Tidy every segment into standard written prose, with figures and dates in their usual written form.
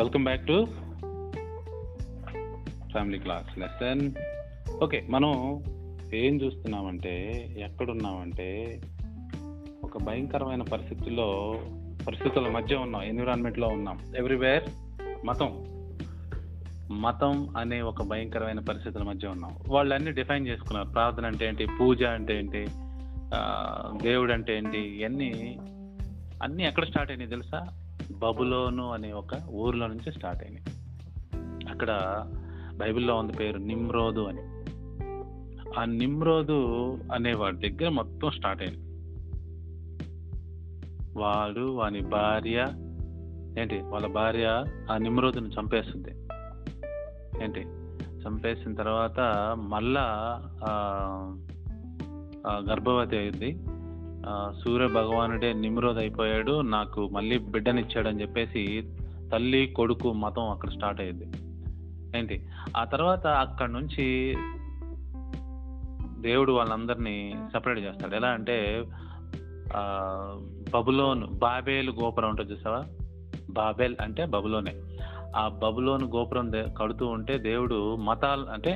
Welcome back to family class lesson. Okay, మనం ఏం చూస్తున్నామంటే, ఎక్కడున్నామంటే ఒక భయంకరమైన పరిస్థితుల మధ్య ఉన్నాం, ఎన్విరాన్మెంట్లో ఉన్నాం. ఎవ్రీవేర్ మతం అనే ఒక భయంకరమైన పరిస్థితుల మధ్య ఉన్నాం. వాళ్ళు అన్ని డిఫైన్ చేసుకున్నారు. ప్రార్థన అంటే ఏంటి, పూజ అంటే ఏంటి, దేవుడు అంటే ఏంటి, ఇవన్నీ అన్నీ ఎక్కడ స్టార్ట్ అయినాయి తెలుసా? బబులోను అనే ఒక ఊర్లో నుంచి స్టార్ట్ అయినాయి. అక్కడ బైబిల్లో ఉంది పేరు నిమ్రోదు అని. ఆ నిమ్రోదు అనేవాడి దగ్గర మొత్తం స్టార్ట్ అయింది. వాడు, వాని భార్య ఏంటి, వాళ్ళ భార్య ఆ నిమ్రోదును చంపేస్తుంది. ఏంటి, చంపేసిన తర్వాత మళ్ళా గర్భవతి అయింది. సూర్య భగవానుడే నిమ్రోద్ అయిపోయాడు, నాకు మళ్ళీ బిడ్డనిచ్చాడని చెప్పేసి తల్లి కొడుకు మతం అక్కడ స్టార్ట్ అయ్యింది. ఏంటి, ఆ తర్వాత అక్కడ నుంచి దేవుడు వాళ్ళందరినీ సపరేట్ చేస్తాడు. ఎలా అంటే, బబులోన్, బాబేల్ గోపురం ఉంటుంది చూసావా? బాబేల్ అంటే బబులోనే. ఆ బబులోన్ గోపురం కడుతూ ఉంటే దేవుడు మతాలు అంటే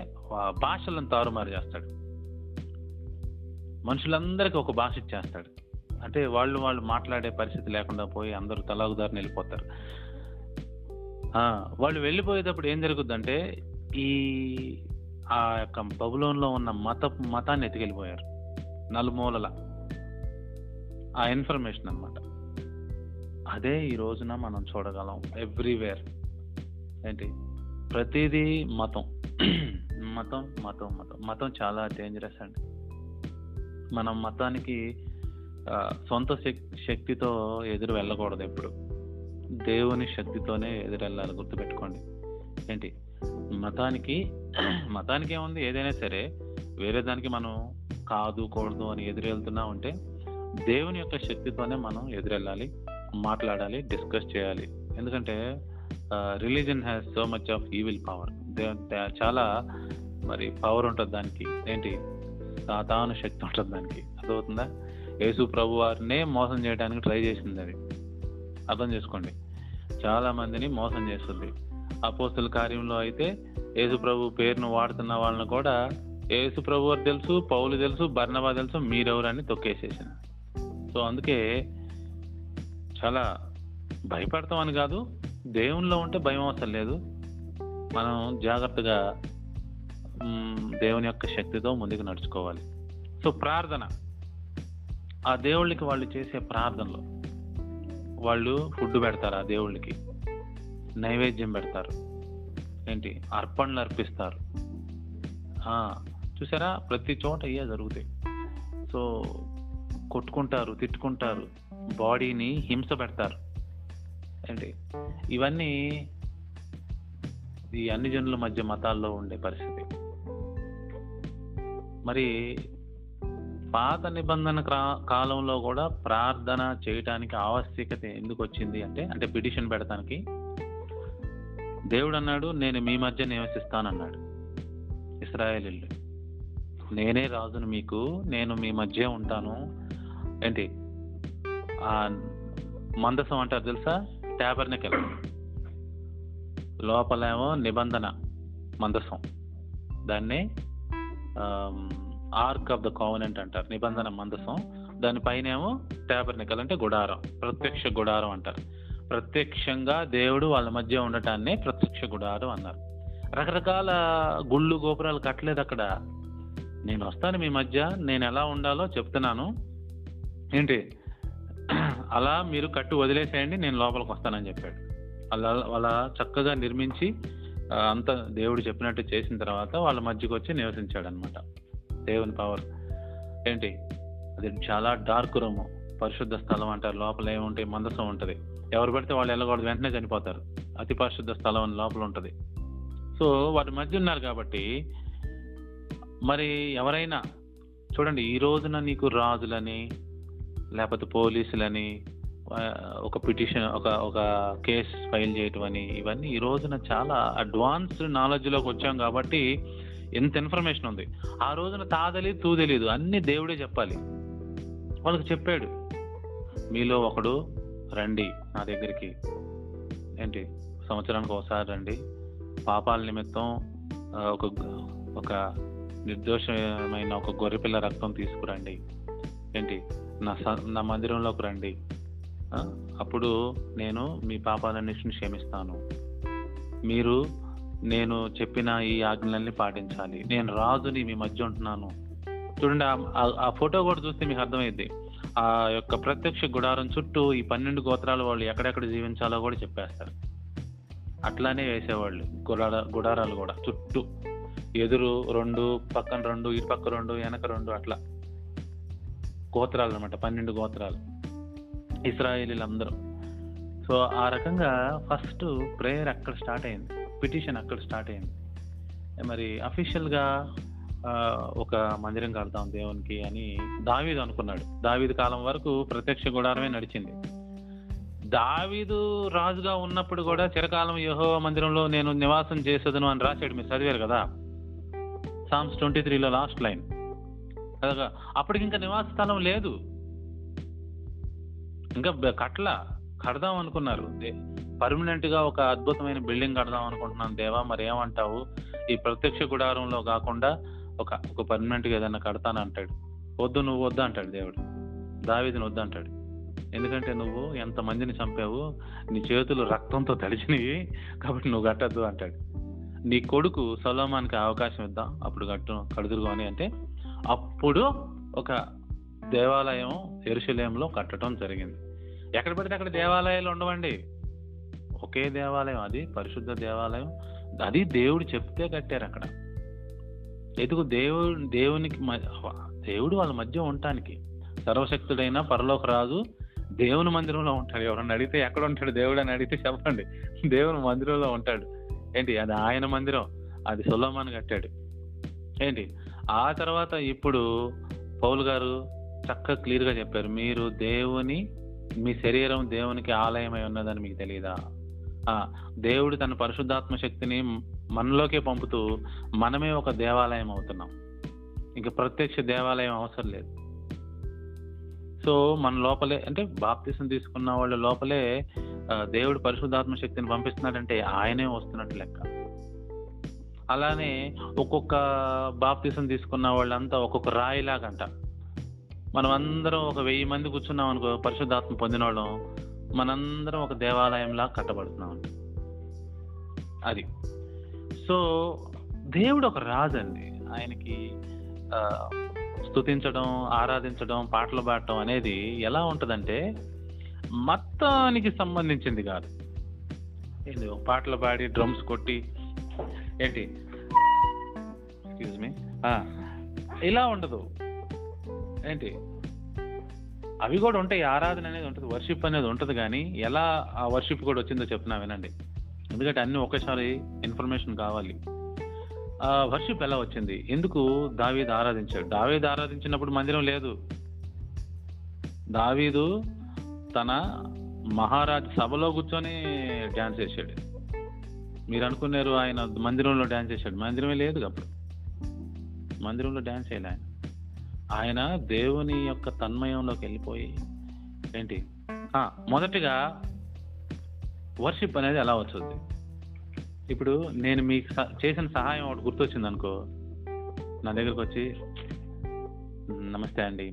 భాషలను తారుమారు చేస్తాడు. మనుషులందరికీ ఒక భాష ఇచ్చేస్తాడు. అంటే వాళ్ళు మాట్లాడే పరిస్థితి లేకుండా పోయి అందరూ తలాగుదారిని వెళ్ళిపోతారు. వాళ్ళు వెళ్ళిపోయేటప్పుడు ఏం జరుగుద్దంటే, ఆ యొక్క బబులోన్లో ఉన్న మతాన్ని ఎత్తుకెళ్ళిపోయారు నలుమూలల. ఆ ఇన్ఫర్మేషన్ అన్నమాట. అదే ఈ రోజున మనం చూడగలం. ఎవ్రీవేర్ ఏంటి, ప్రతిదీ మతం మతం మతం మతం మతం చాలా డేంజరస్ అండి. మనం మతానికి సొంత శక్తితో ఎదురు వెళ్ళకూడదు. ఎప్పుడు దేవుని శక్తితోనే ఎదురు వెళ్ళాలి, గుర్తుపెట్టుకోండి. ఏంటి, మతానికి ఏముంది, ఏదైనా సరే వేరే దానికి మనం కాదు కూడదు అని ఎదురు వెళ్తున్నా ఉంటే దేవుని యొక్క శక్తితోనే మనం ఎదురు వెళ్ళాలి, మాట్లాడాలి, డిస్కస్ చేయాలి. ఎందుకంటే religion has so much of evil power. చాలా మరి పవర్ ఉంటుంది దానికి. ఏంటి, సాతాను శక్తి ఉంటుంది దానికి. అర్థమవుతుందా? యేసు ప్రభు వారినే మోసం చేయడానికి ట్రై చేసింది అది. అర్థం చేసుకోండి, చాలా మందిని మోసం చేస్తుంది. అపోస్తుల కార్యంలో అయితే యేసు ప్రభు పేరును వాడుతున్న వాళ్ళని కూడా యేసు ప్రభు వారు తెలుసు, పౌలు తెలుసు, బర్నబా తెలుసు, మీరెవరని తొక్కేసేసాను. సో అందుకే చాలా భయపడతామని కాదు, దేవునిలో ఉంటే భయం అవసరం లేదు. మనం జాగ్రత్తగా దేవుని యొక్క శక్తితో ముందుకు నడుచుకోవాలి. సో ప్రార్థన, ఆ దేవుళ్ళకి వాళ్ళు చేసే ప్రార్థనలో వాళ్ళు ఫుడ్ పెడతారు, ఆ దేవుళ్ళకి నైవేద్యం పెడతారు, ఏంటి అర్పణలు అర్పిస్తారు. చూసారా, ప్రతి చోట ఇవే జరుగుతాయి. సో కొట్టుకుంటారు, తిట్టుకుంటారు, బాడీని హింస పెడతారు. ఏంటి, ఇవన్నీ ఈ అన్ని జనుల మధ్య మతాల్లో ఉండే పరిస్థితి. మరి పాత నిబంధన కాలంలో కూడా ప్రార్థన చేయటానికి ఆవశ్యకత ఎందుకు వచ్చింది అంటే, పిటిషన్ పెడతానికి. దేవుడు అన్నాడు, నేను మీ మధ్య నివసిస్తానన్నాడు. ఇశ్రాయేలీయులు, నేనే రాజును మీకు, నేను మీ మధ్య ఉంటాను. ఏంటి, ఆ మందసం అంటారు తెలుసా, టాబర్నాకల్. లోపలేమో నిబంధన మందసం, దాన్ని ఆర్క్ ఆఫ్ ద కోవెనెంట్ అంటారు, నిబంధన మందసం. దానిపైనేమో టాబర్నాకల్ అంటే గుడారం, ప్రత్యక్ష గుడారం అంటారు. ప్రత్యక్షంగా దేవుడు వాళ్ళ మధ్య ఉండటాన్ని ప్రత్యక్ష గుడారం అన్నారు. రకరకాల గుళ్ళు గోపురాలు కట్టలేదు అక్కడ. నేను వస్తాను మీ మధ్య, నేను ఎలా ఉండాలో చెప్తున్నాను, ఏంటి అలా మీరు కట్టు వదిలేసేయండి, నేను లోపలికి వస్తానని చెప్పాడు. అలా అలా చక్కగా నిర్మించి అంత దేవుడు చెప్పినట్టు చేసిన తర్వాత వాళ్ళ మధ్యకు వచ్చి నివసించాడు అనమాట. దేవుని పవర్. ఏంటి, అది చాలా డార్క్ రూము, పరిశుద్ధ స్థలం అంటారు. లోపల ఏముంటాయి, మందసం ఉంటుంది. ఎవరు పడితే వాళ్ళు వెళ్ళకూడదు, వెంటనే చనిపోతారు. అతి పరిశుద్ధ స్థలం అని లోపల ఉంటుంది. సో వాటి మధ్య ఉన్నారు కాబట్టి మరి ఎవరైనా చూడండి, ఈ రోజున నీకు రాజులని లేకపోతే పోలీసులని ఒక పిటిషన్ ఒక కేసు ఫైల్ చేయటం అని, ఇవన్నీ ఈ రోజున చాలా అడ్వాన్స్డ్ నాలెడ్జ్లోకి వచ్చాం కాబట్టి ఎంత ఇన్ఫర్మేషన్ ఉంది. ఆ రోజున తాదలేదు, తూదలేదు, అన్నీ దేవుడే చెప్పాలి. వాళ్ళకి చెప్పాడు, మీలో ఒకడు రండి నా దగ్గరికి, ఏంటి సంవత్సరానికి ఒకసారి రండి, పాపాల నిమిత్తం ఒక నిర్దోషమైన ఒక గొర్రెపిల్ల రక్తం తీసుకురండి, ఏంటి నా మందిరంలోకి రండి, అప్పుడు నేను మీ పాపాలన్నిటిని క్షమిస్తాను, మీరు నేను చెప్పిన ఈ ఆజ్ఞలన్నీ పాటించాలి, నేను రాజుని మీ మధ్య ఉంటున్నాను. చూడండి, ఆ ఫోటో కూడా చూస్తే మీకు అర్థమైంది. ఆ యొక్క ప్రత్యక్ష గుడారం చుట్టూ ఈ 12 గోత్రాల వాళ్ళు ఎక్కడెక్కడ జీవించాలో కూడా చెప్పేస్తారు. అట్లానే వేసేవాళ్ళు గుడారాలు కూడా చుట్టూ, ఎదురు 2, పక్కన 2, ఇటు పక్క 2, వెనక 2, అట్లా గోత్రాలు అనమాట, 12 గోత్రాలు ఇశ్రాయేలీలందరూ. సో ఆ రకంగా ఫస్ట్ ప్రేయర్ అక్కడ స్టార్ట్ అయింది, పిటిషన్ అక్కడ స్టార్ట్ అయింది. మరి అఫీషియల్గా ఒక మందిరం కడతాం దేవునికి అని దావీదు అనుకున్నాడు. దావీదు కాలం వరకు ప్రత్యక్ష గుడారమే నడిచింది. దావీదు రాజుగా ఉన్నప్పుడు కూడా చిరకాలం యెహోవా మందిరంలో నేను నివాసం చేసేదను అని రాశాడు. మీరు చదివారు కదా సామ్స్ 23లో లాస్ట్ లైన్. అదగా అప్పటికి ఇంకా నివాస స్థలం లేదు, ఇంకా కడదాం అనుకున్నారు, పర్మనెంట్ గా ఒక అద్భుతమైన బిల్డింగ్ కడదాం అనుకుంటున్నాను దేవా, మరి ఏమంటావు, ఈ ప్రత్యక్ష గుడారంలో కాకుండా ఒక పర్మనెంట్ గా ఏదైనా కడతానంటాడు. వద్దు, నువ్వు వద్దా అంటాడు దేవుడు, దావీదుని వద్దా అంటాడు. ఎందుకంటే నువ్వు ఎంతమందిని చంపావు, నీ చేతులు రక్తంతో తడిచినవి, కాబట్టి నువ్వు కట్టద్దు అంటాడు. నీ కొడుకు సొలొమోనుకి అవకాశం ఇద్దాం, అప్పుడు కడుదురుగాని అంటే అప్పుడు ఒక దేవాలయం యెరూషలేములో కట్టడం జరిగింది. ఎక్కడ పడితే అక్కడ దేవాలయాలు ఉండవండి, ఒకే దేవాలయం, అది పరిశుద్ధ దేవాలయం, అది దేవుడు చెప్తే కట్టారు అక్కడ. ఎందుకు? దేవుడు వాళ్ళ మధ్య ఉండటానికి. సర్వశక్తుడైన పరలోక రాజు దేవుని మందిరంలో ఉంటాడు. ఎవరన్నా అడిగితే ఎక్కడ ఉంటాడు దేవుడు అని అడిగితే చెప్పండి, దేవుని మందిరంలో ఉంటాడు. ఏంటి, అది ఆయన మందిరం, అది సొలొమోను కట్టాడు. ఏంటి, ఆ తర్వాత ఇప్పుడు పౌలు గారు చక్కగా క్లియర్గా చెప్పారు, మీరు మీ శరీరం దేవునికి ఆలయమై ఉన్నదని మీకు తెలియదా? దేవుడు తన పరిశుద్ధాత్మ శక్తిని మనలోకే పంపుతూ మనమే ఒక దేవాలయం అవుతున్నాం. ఇంకా ప్రత్యక్ష దేవాలయం అవసరం లేదు. సో మన లోపలే, అంటే బాప్తిసం తీసుకున్న వాళ్ళ లోపలే దేవుడు పరిశుద్ధాత్మ శక్తిని పంపిస్తున్నాడంటే ఆయనే వస్తున్నట్టు లెక్క. అలానే ఒక్కొక్క బాప్తిసం తీసుకున్న వాళ్ళంతా ఒక్కొక్క రాయిలాగంట. మనం అందరం 1000 మంది కూర్చున్నాం అనుకో, పరిశుద్ధాత్మ పొందిన వాళ్ళం, మనందరం ఒక దేవాలయంలా కట్టబడుతున్నాం. అది సో దేవుడు ఒక రాజు అండి, ఆయనకి స్తుతించడం, ఆరాధించడం, పాటలు పాడటం అనేది ఎలా ఉంటుందంటే మొత్తానికి సంబంధించింది కాదు. ఏంటి, పాటలు పాడి డ్రమ్స్ కొట్టి ఏంటి ఇలా ఉండదు. ఏంటి, అవి కూడా ఉంటాయి, ఆరాధన అనేది ఉంటుంది, వర్షిప్ అనేది ఉంటుంది. కానీ ఎలా ఆ వర్షిప్ కూడా వచ్చిందో చెప్తున్నా వినండి, ఎందుకంటే అన్ని ఒకేసారి ఇన్ఫర్మేషన్ కావాలి. వర్షిప్ ఎలా వచ్చింది, ఎందుకు దావీదు ఆరాధించాడు? దావీదు ఆరాధించినప్పుడు మందిరం లేదు. దావీదు తన మహారాజు సభలో కూర్చొని డ్యాన్స్ చేశాడు. మీరు అనుకున్నారు ఆయన మందిరంలో డ్యాన్స్ చేశాడు, మందిరమే లేదు అప్పుడు, మందిరంలో డ్యాన్స్ చేయలే ఆయన. ఆయన దేవుని యొక్క తన్మయంలోకి వెళ్ళిపోయి ఏంటి, మొదటిగా వర్షిప్ అనేది ఎలా వస్తుంది? ఇప్పుడు నేను మీకు చేసిన సహాయం ఒకటి గుర్తొచ్చింది అనుకో, నా దగ్గరకు వచ్చి నమస్తే అండి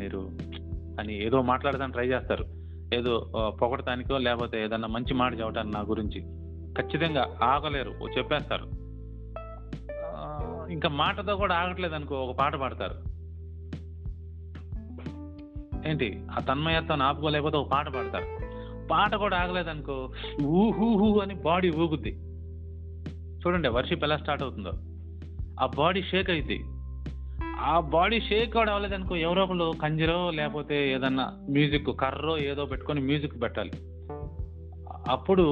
మీరు అని ఏదో మాట్లాడడానికి ట్రై చేస్తారు, ఏదో పొగడటానికో లేకపోతే ఏదన్నా మంచి మాట చెప్పడానికి నా గురించి. ఖచ్చితంగా ఆగలేరు, చెప్పేస్తారు. ఇంకా మాటతో కూడా ఆగట్లేదు అనుకో, ఒక పాట పాడతారు. ఏంటి, ఆ తన్మయత్వాన్ని ఆపుకోలేకపోతే ఒక పాట పాడతారు. పాట కూడా ఆగలేదనుకో, ఊహూహూ అని బాడీ ఊగుద్ది. చూడండి వర్షిప్ ఎలా స్టార్ట్ అవుతుందో, ఆ బాడీ షేక్ అయింది. ఆ బాడీ షేక్ కూడా అవ్వలేదనుకో, ఎవరో ఒకళ్ళు కంజరో లేకపోతే ఏదన్నా మ్యూజిక్ కర్రో ఏదో పెట్టుకొని మ్యూజిక్ పెట్టాలి. అప్పుడు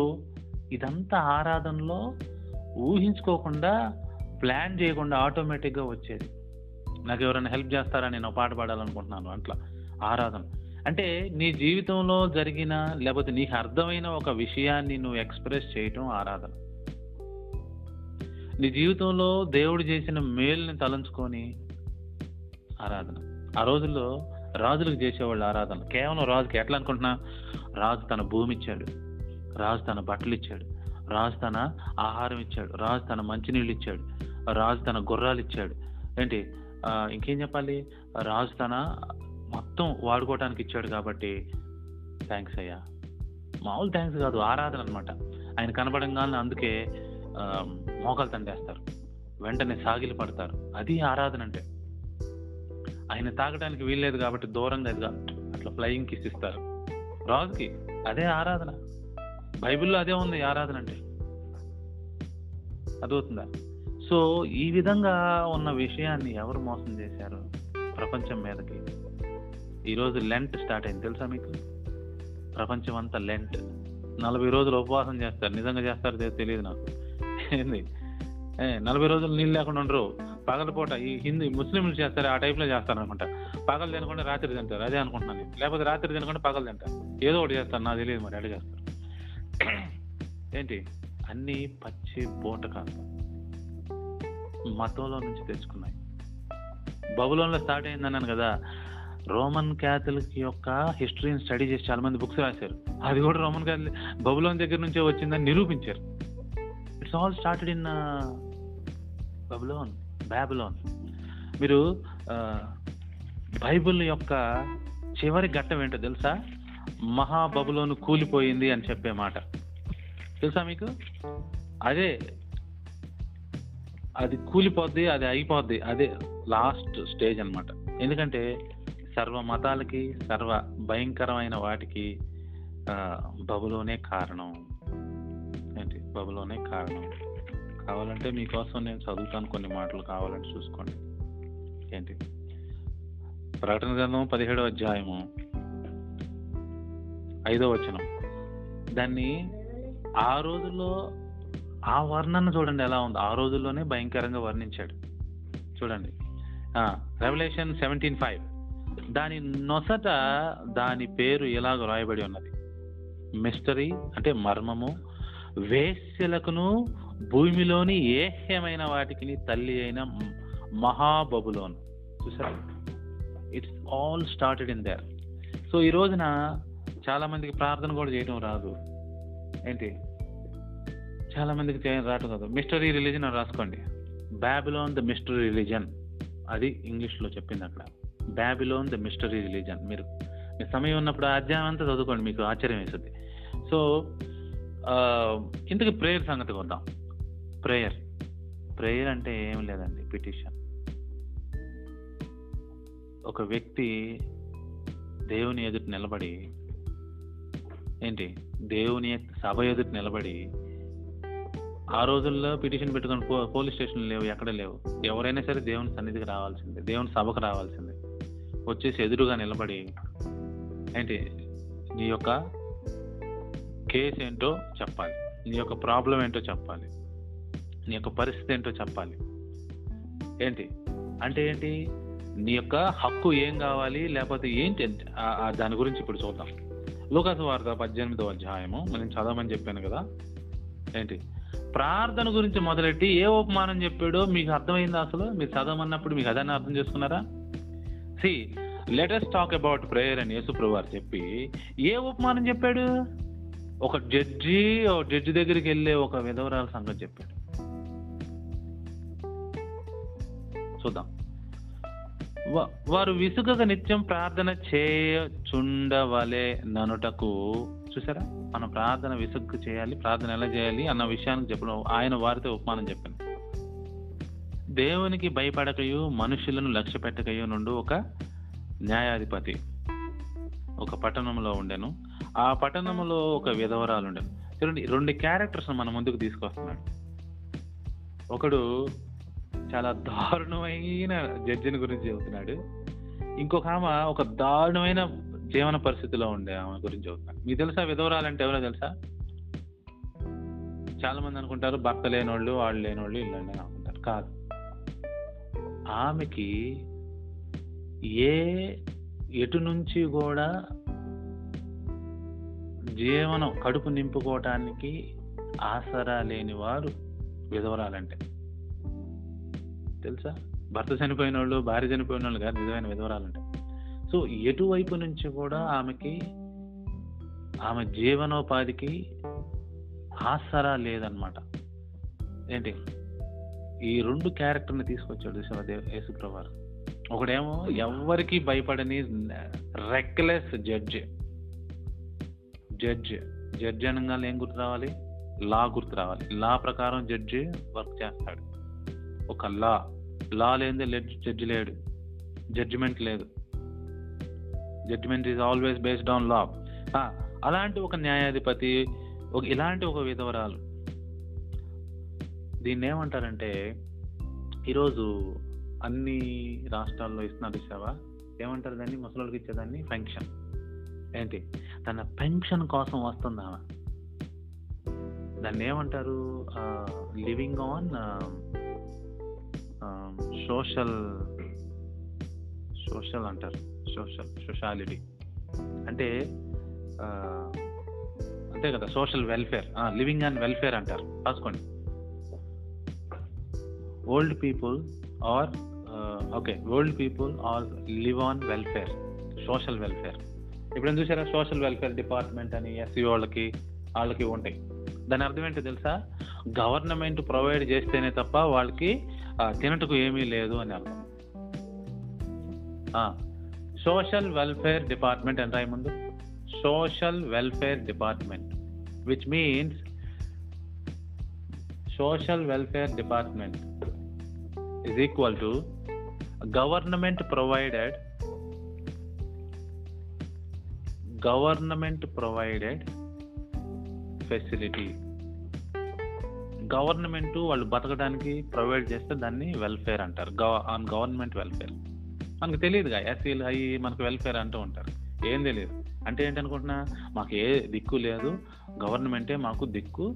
ఇదంతా ఆరాధనలో ఊహించుకోకుండా ప్లాన్ చేయకుండా ఆటోమేటిక్గా వచ్చేది. నాకు ఎవరైనా హెల్ప్ చేస్తారా, నేను పాట పాడాలనుకుంటున్నాను, అట్లా ఆరాధన. అంటే నీ జీవితంలో జరిగిన లేకపోతే నీకు అర్థమైన ఒక విషయాన్ని నువ్వు ఎక్స్ప్రెస్ చేయటం ఆరాధన. నీ జీవితంలో దేవుడు చేసిన మేలుని తలంచుకొని ఆరాధన. ఆ రోజుల్లో రాజులకు చేసేవాళ్ళు ఆరాధన. కేవలం రాజుకి ఎట్లా అనుకుంటున్నా, రాజు తన భూమి ఇచ్చాడు, రాజు తన బట్టలు ఇచ్చాడు, రాజు తన ఆహారం ఇచ్చాడు, రాజు తన మంచినీళ్ళు ఇచ్చాడు, రాజు తన గుర్రాలు ఇచ్చాడు, ఏంటి ఇంకేం చెప్పాలి, రాజు తన మొత్తం వాడుకోవటానికి ఇచ్చాడు. కాబట్టి థ్యాంక్స్ అయ్యా, మామూలు థ్యాంక్స్ కాదు, ఆరాధన అనమాట. ఆయన కనబడంగానే అందుకే మోకాలు తండేస్తారు, వెంటనే సాగిలి పడతారు. అది ఆరాధన అంటే. ఆయన తాగడానికి వీల్లేదు కాబట్టి దూరంగా ఎదుగా అట్లా ఫ్లయింగ్ కిస్ ఇస్తారు రాజుకి. అదే ఆరాధన. బైబిల్లో అదే ఉంది ఆరాధన అంటే. అదవుతుందా? సో ఈ విధంగా ఉన్న విషయాన్ని ఎవరు మోసం చేశారు ప్రపంచం మీదకి? ఈరోజు లెంట్ స్టార్ట్ అయింది తెలుసా మీకు? ప్రపంచం అంతా లెంట్, 40 రోజులు ఉపవాసం చేస్తారు. నిజంగా చేస్తారు తెలియదు నాకు, ఏంది 40 రోజులు నీళ్ళు లేకుండా ఉండరు. పగలపూట ఈ ముస్లింలు చేస్తారు, ఆ టైప్లో చేస్తారు అనమాట. పగలు తినకుండా రాత్రి తింటారు, అదే అనుకుంటున్నాను. లేకపోతే రాత్రి తినకుండా పగలు తింటారు, ఏదో ఒకటి చేస్తారు, నాకు తెలియదు మరి అడిగి చేస్తారు. ఏంటి అన్నీ పచ్చి బోటకాలు మతంలో నుంచి తెచ్చుకున్నాయి. బబులోన్లో స్టార్ట్ అయిందన్నాను కదా. రోమన్ క్యాథలిక్ యొక్క హిస్టరీని స్టడీ చేసి చాలా మంది బుక్స్ రాశారు. అది కూడా రోమన్ క్యాథలిక్ బబులోన్ దగ్గర నుంచే వచ్చిందని నిరూపించారు. It's all started in Babylon. మీరు బైబిల్ యొక్క చివరి ఘట్టం ఏంటో తెలుసా? మహాబబులోను కూలిపోయింది అని చెప్పే మాట తెలుసా మీకు? అదే అది కూలిపోద్ది, అది అయిపోద్ది, అదే లాస్ట్ స్టేజ్ అనమాట. ఎందుకంటే సర్వ మతాలకి, సర్వ భయంకరమైన వాటికి బబులోనే కారణం. ఏంటి బబులోనే కారణం. కావాలంటే మీకోసం నేను చదువుతాను కొన్ని మాటలు, కావాలంటే చూసుకోండి. ఏంటి ప్రకటన గ్రంథం 17:5 దాన్ని. ఆ రోజుల్లో ఆ వర్ణన చూడండి ఎలా ఉంది. ఆ రోజుల్లోనే భయంకరంగా వర్ణించాడు చూడండి. రెవల్యూషన్ 17:5 దాని నొసట దాని పేరు ఇలాగ రాయబడి ఉన్నది. మిస్టరీ అంటే మర్మము, వేశ్యలకును భూమిలోని ఏహ్యమైన వాటికి తల్లి అయిన మహాబబులోను. చూసారా? It's all started in there. So ఈ రోజున చాలా మందికి ప్రార్థన కూడా చేయడం రాదు. ఏంటి చాలా మందికి చేయడం రాదు కదా. మిస్టరీ రిలీజన్ రాసుకోండి, బాబిలోన్ ద మిస్టరీ రిలీజన్. అది ఇంగ్లీష్లో చెప్పింది అక్కడ, బాబిలోన్ ద మిస్టరీ రిలీజన్. మీరు సమయం ఉన్నప్పుడు అధ్యాయం అంతా చదువుకోండి, మీకు ఆశ్చర్యం వేస్తుంది. సో ఇంతకీ ప్రేయర్ సంగతికి వద్దాం. ప్రేయర్ అంటే ఏమి లేదండి, పిటిషన్. ఒక వ్యక్తి దేవుని ఎదుట నిలబడి, ఏంటి దేవుని సభ ఎదుట నిలబడి. ఆ రోజుల్లో పిటిషన్ పెట్టుకొని పోలీస్ స్టేషన్లు లేవు, ఎక్కడ లేవు. ఎవరైనా సరే దేవుని సన్నిధికి రావాల్సిందే, దేవుని సభకు రావాల్సిందే. వచ్చేసి ఎదురుగా నిలబడి, ఏంటి నీ యొక్క కేసు ఏంటో చెప్పాలి, నీ యొక్క ప్రాబ్లం ఏంటో చెప్పాలి, నీ యొక్క పరిస్థితి ఏంటో చెప్పాలి. ఏంటి అంటే ఏంటి నీ యొక్క హక్కు ఏం కావాలి, లేకపోతే ఏంటి దాని గురించి ఇప్పుడు చూద్దాం. లూకాసు వార్త 18:18 నేను చదవమని చెప్పాను కదా. ఏంటి ప్రార్థన గురించి మొదలెట్టి ఏ ఉపమానం చెప్పాడో మీకు అర్థమైందా? అసలు మీరు చదవమన్నప్పుడు మీకు అదన్నా అర్థం చేసుకున్నారా? See let us talk about prayer అని యేసుప్రభు వారు చెప్పి ఏ ఉపమానం చెప్పాడు? ఒక జడ్జి దగ్గరికి వెళ్ళే ఒక విధవరాల సంగతి చెప్పాడు. చూద్దాం. వారు విసుగగా నిత్యం ప్రార్థన చేయచుండవలే ననుటకు. చూసారా, మనం ప్రార్థన విసుగ్గు చేయాలి, ప్రార్థన ఎలా చేయాలి అన్న విషయానికి చెప్పడం ఆయన వారితో ఉపమానం చెప్పాను. దేవునికి భయపడకయు మనుషులను లక్ష్య పెట్టకయు నుండి ఒక న్యాయాధిపతి ఒక పట్టణంలో ఉండెను. ఆ పట్టణంలో ఒక విధవరాలు ఉండేది. చూడండి, 2 క్యారెక్టర్స్ మన ముందుకు తీసుకొస్తున్నాడు. ఒకడు చాలా దారుణమైన జడ్జిని గురించి చెబుతున్నాడు, ఇంకొక ఆమె ఒక దారుణమైన జీవన పరిస్థితిలో ఉండే ఆమె గురించి చెబుతున్నాడు. మీకు తెలుసా విధవరాలు అంటే ఎవరో తెలుసా? చాలా మంది అనుకుంటారు భర్త లేనోళ్ళు, వాళ్ళు లేనోళ్ళు, ఇల్లు అనుకుంటారు. కాదు, ఆమెకి ఎటు నుంచి కూడా జీవనం, కడుపు నింపుకోవటానికి ఆసరా లేని వారు విధవరాలంటే తెలుసా? భర్త చనిపోయిన వాళ్ళు, భార్య చనిపోయిన వాళ్ళు కాదు నిజమైన విధవరాలంటే. సో ఎటువైపు నుంచి కూడా ఆమెకి ఆమె జీవనోపాధికి ఆసరా లేదనమాట. ఏంటి ఈ రెండు క్యారెక్టర్ని తీసుకొచ్చాడు చూసారా యేసుప్రభు వారు. ఒకడేమో ఎవరికి భయపడని రెక్లెస్ జడ్జి అనగానే ఏం గుర్తు రావాలి? లా గుర్తు రావాలి. లా ప్రకారం జడ్జి వర్క్ చేస్తాడు. ఒక లా లేదే జడ్జి లేడు, జడ్జిమెంట్ లేదు. Judgement is always based on law. అలాంటి ఒక న్యాయాధిపతి, ఒక ఇలాంటి ఒక విధవరాలు, దీన్ని ఏమంటారంటే ఈరోజు అన్ని రాష్ట్రాల్లో ఇస్తున్నారు ఇస్తావా, ఏమంటారు దాన్ని? ముసలికి ఇచ్చేదాన్ని పెన్షన్. ఏంటి తన పెన్షన్ కోసం వస్తుంది ఆమె, దాన్ని ఏమంటారు? లివింగ్ ఆన్ సోషల్ అంటారు, సోషాలిటీ అంటే అంతే కదా, social welfare, living on welfare అంటారు. రాసుకోండి, old people are live on welfare, social welfare. ఇప్పుడు ఏం చూసారా, సోషల్ వెల్ఫేర్ డిపార్ట్మెంట్ అని ఎస్సీ వాళ్ళకి ఉంటాయి. దాని అర్థం ఏంటో తెలుసా? గవర్నమెంట్ ప్రొవైడ్ చేస్తేనే తప్ప వాళ్ళకి తినటకు ఏమీ లేదు అని అర్థం. సోషల్ వెల్ఫేర్ డిపార్ట్మెంట్ అంటే ముందు social welfare department, which means social welfare department is equal to government provided facility. Government వాళ్ళు బతకడానికి ప్రొవైడ్ చేస్తే దాన్ని వెల్ఫేర్ అంటారు, ఆన్ గవర్నమెంట్ వెల్ఫేర్. మనకు తెలియదుగా, ఎస్సీలు అయ్యి మనకు వెల్ఫేర్ అంటూ ఉంటారు, ఏం తెలియదు. అంటే ఏంటనుకుంటున్నా, మాకు ఏ దిక్కు లేదు, గవర్నమెంటే మాకు దిక్కు,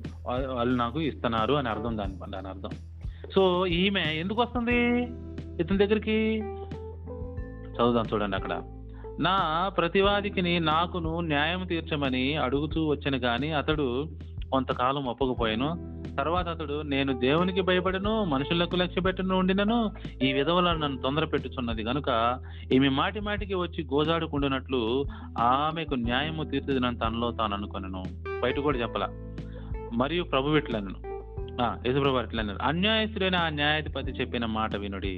వాళ్ళు నాకు ఇస్తున్నారు అని అర్థం. దాని అర్థం. సో ఈమె ఎందుకు వస్తుంది ఇతని దగ్గరికి? చదువుదాం చూడండి. అక్కడ నా ప్రతివాదికిని నాకును న్యాయం తీర్చమని అడుగుతూ వచ్చాను, కానీ అతడు కొంతకాలం ఒప్పకపోయాను. తర్వాత అతడు, నేను దేవునికి భయపడను, మనుషులకు లక్ష్య పెట్టను ఉండినను, ఈ విధవలను నన్ను తొందర పెట్టుచున్నది కనుక ఈమె మాటి మాటికి వచ్చి గోజాడుకుంటున్నట్లు ఆమెకు న్యాయము తీర్చదని తనలో తాను అనుకున్నాను. బయట కూడా చెప్పలా. మరియు ప్రభు ఇట్లను యజుప్రభు అన్యాయస్తుడైన ఆ న్యాయాధిపతి చెప్పిన మాట వినుడి.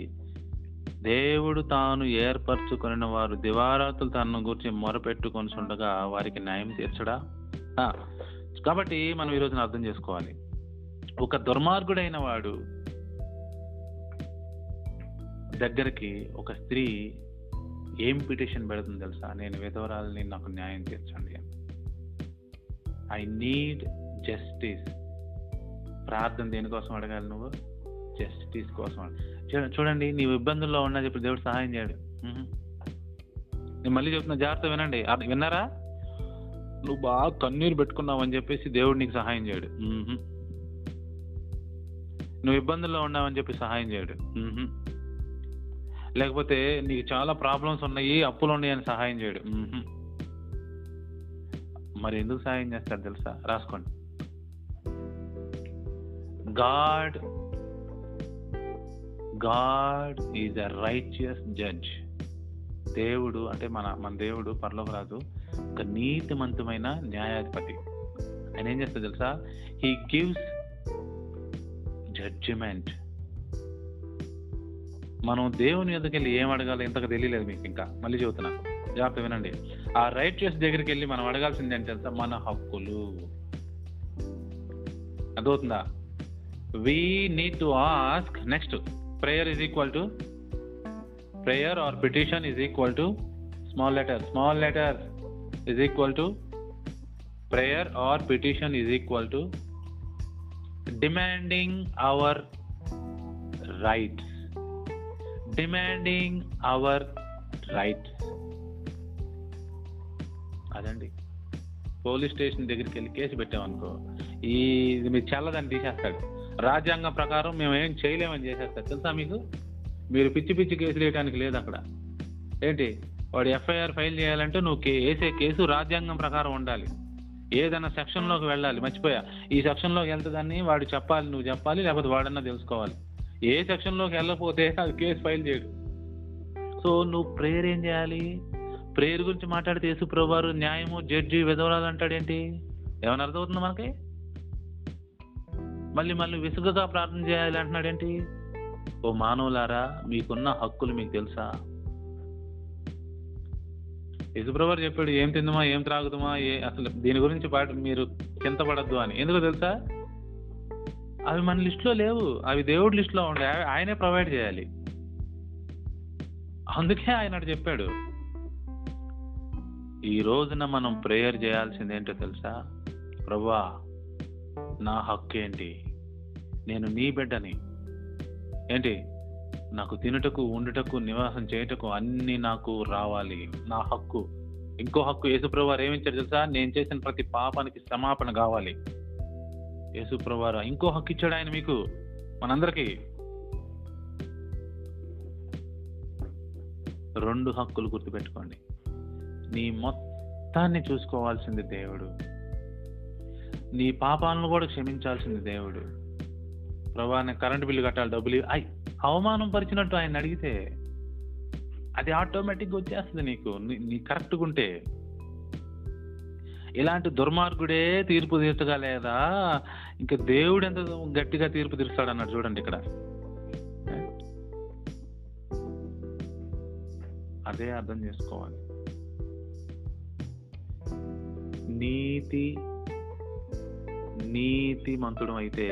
దేవుడు తాను ఏర్పరచుకుని వారు దివారాతులు తనను గురించి మొరపెట్టుకొని ఉండగా వారికి న్యాయం తీర్చడా? కాబట్టి మనం ఈరోజున అర్థం చేసుకోవాలి, ఒక దుర్మార్గుడైన వాడు దగ్గరికి ఒక స్త్రీ ఏం పిటిషన్ పెడుతుంది తెలుసా? నేను విధవరాలని, నాకు న్యాయం తీర్చండి, ఐ నీడ్ జస్టిస్. ప్రార్థన దేనికోసం అడగాలి? నువ్వు జస్టిస్ కోసం. చూడండి, నీవు ఇబ్బందుల్లో ఉన్నా చెప్పి దేవుడు సహాయం చేయడు. నేను మళ్ళీ చెప్తున్నా, జాగ్రత్త వినండి, విన్నారా? నువ్వు బాగా కన్నీరు పెట్టుకున్నావు అని చెప్పేసి దేవుడు నీకు సహాయం చేయడు. నువ్వు ఇబ్బందుల్లో ఉన్నావని చెప్పి సహాయం చేయడు. లేకపోతే నీకు చాలా ప్రాబ్లమ్స్ ఉన్నాయి, అప్పులు ఉన్నాయని సహాయం చేయడు. మరి ఎందుకు సహాయం చేస్తాడు తెలుసా? రాసుకోండి. God is a righteous judge. దేవుడు అంటే మన దేవుడు పరలోకరాజు ఒక నీతిమంతమైన న్యాయాధిపతి. ఆయన ఏం చేస్తాడు తెలుసా? He gives judgment. మనం దేవుని ఎదురుకి వెళ్ళి ఏం అడగాలి ఇంతకు తెలియలేదు మీకు. ఇంకా మళ్ళీ చెబుతున్నా, జాగ్రత్త వినండి. ఆ రైట్యస్ దగ్గరికి వెళ్ళి మనం అడగాల్సింది ఏంటి తెలుసా? మన హక్కులు. అర్థమవుతుందా? We need to ask next. Prayer or petition is equal to small letter is equal to prayer or petition is equal to demanding our rights. అదండి. పోలీస్ స్టేషన్ దగ్గరికి వెళ్ళి కేసు పెట్టామనుకో, ఇది మీరు చల్లదని తీసేస్తాడు. రాజ్యాంగం ప్రకారం మేమేం చేయలేమని చేసేస్తారు తెలుసా మీకు. మీరు పిచ్చి పిచ్చి కేసులు వేయడానికి లేదు అక్కడ. ఏంటి వాడు ఎఫ్ఐఆర్ ఫైల్ చేయాలంటే నువ్వు వేసే కేసు రాజ్యాంగం ప్రకారం ఉండాలి, ఏదైనా సెక్షన్లోకి వెళ్ళాలి. మర్చిపోయా, ఈ సెక్షన్లోకి వెళ్తుందని వాడు చెప్పాలి, నువ్వు చెప్పాలి, లేకపోతే వాడన్నా తెలుసుకోవాలి. ఏ సెక్షన్లోకి వెళ్ళకపోతే అది కేసు ఫైల్ చేయడు. సో నువ్వు ప్రేయర్ ఏం చేయాలి? ప్రేయర్ గురించి మాట్లాడితే యేసుప్రభు వారు న్యాయము, జడ్జి, విధవరాలు అంటాడేంటి? ఏమైనా అర్థమవుతుందా మనకి? మళ్ళీ మళ్ళీ విసుగుగా ప్రార్థన చేయాలి అంటున్నాడేంటి? ఓ మానవులారా, మీకున్న హక్కులు మీకు తెలుసా? యేసుప్రభువు చెప్పాడు, ఏం తిందుమా, ఏం త్రాగుదామా, అసలు దీని గురించి మీరు చింతపడద్దు అని. ఎందుకో తెలుసా? అవి మన లిస్టులో లేవు, అవి దేవుడి లిస్టులో ఉండే, ఆయనే ప్రొవైడ్ చేయాలి. అందుకే ఆయన చెప్పాడు. ఈ రోజున మనం ప్రేయర్ చేయాల్సింది ఏంటో తెలుసా? ప్రభువా, నా హక్కు ఏంటి? నేను నీ బిడ్డని. ఏంటి? నాకు తినుటకు, ఉండుటకు, నివాసం చేయటకు అన్నీ నాకు రావాలి. నా హక్కు. ఇంకో హక్కు యేసుప్రభువు వారు ఏమిచ్చారు తెలుసా? నేను చేసిన ప్రతి పాపానికి క్షమాపణ కావాలి. యేసుప్రభువు వారు ఇంకో హక్కు ఇచ్చాడు ఆయన మీకు, మనందరికీ. రెండు హక్కులు గుర్తుపెట్టుకోండి. నీ మొత్తాన్ని చూసుకోవాల్సింది దేవుడు, నీ పాపాలను కూడా క్షమించాల్సింది దేవుడు. ప్రభువా, నేను కరెంటు బిల్లు కట్టాలి, డబ్బులు అయి అవమానం పరిచినట్టు ఆయన అడిగితే అది ఆటోమేటిక్గా వచ్చేస్తుంది నీకు, నీ కరెక్ట్గా ఉంటే. ఇలాంటి దుర్మార్గుడే తీర్పు తీర్చగా లేదా, ఇంకా దేవుడు ఎంత గట్టిగా తీర్పు తీరుస్తాడు అన్నాడు. చూడండి ఇక్కడ అదే అర్థం చేసుకోవాలి. నీతి మంతుడు అయితే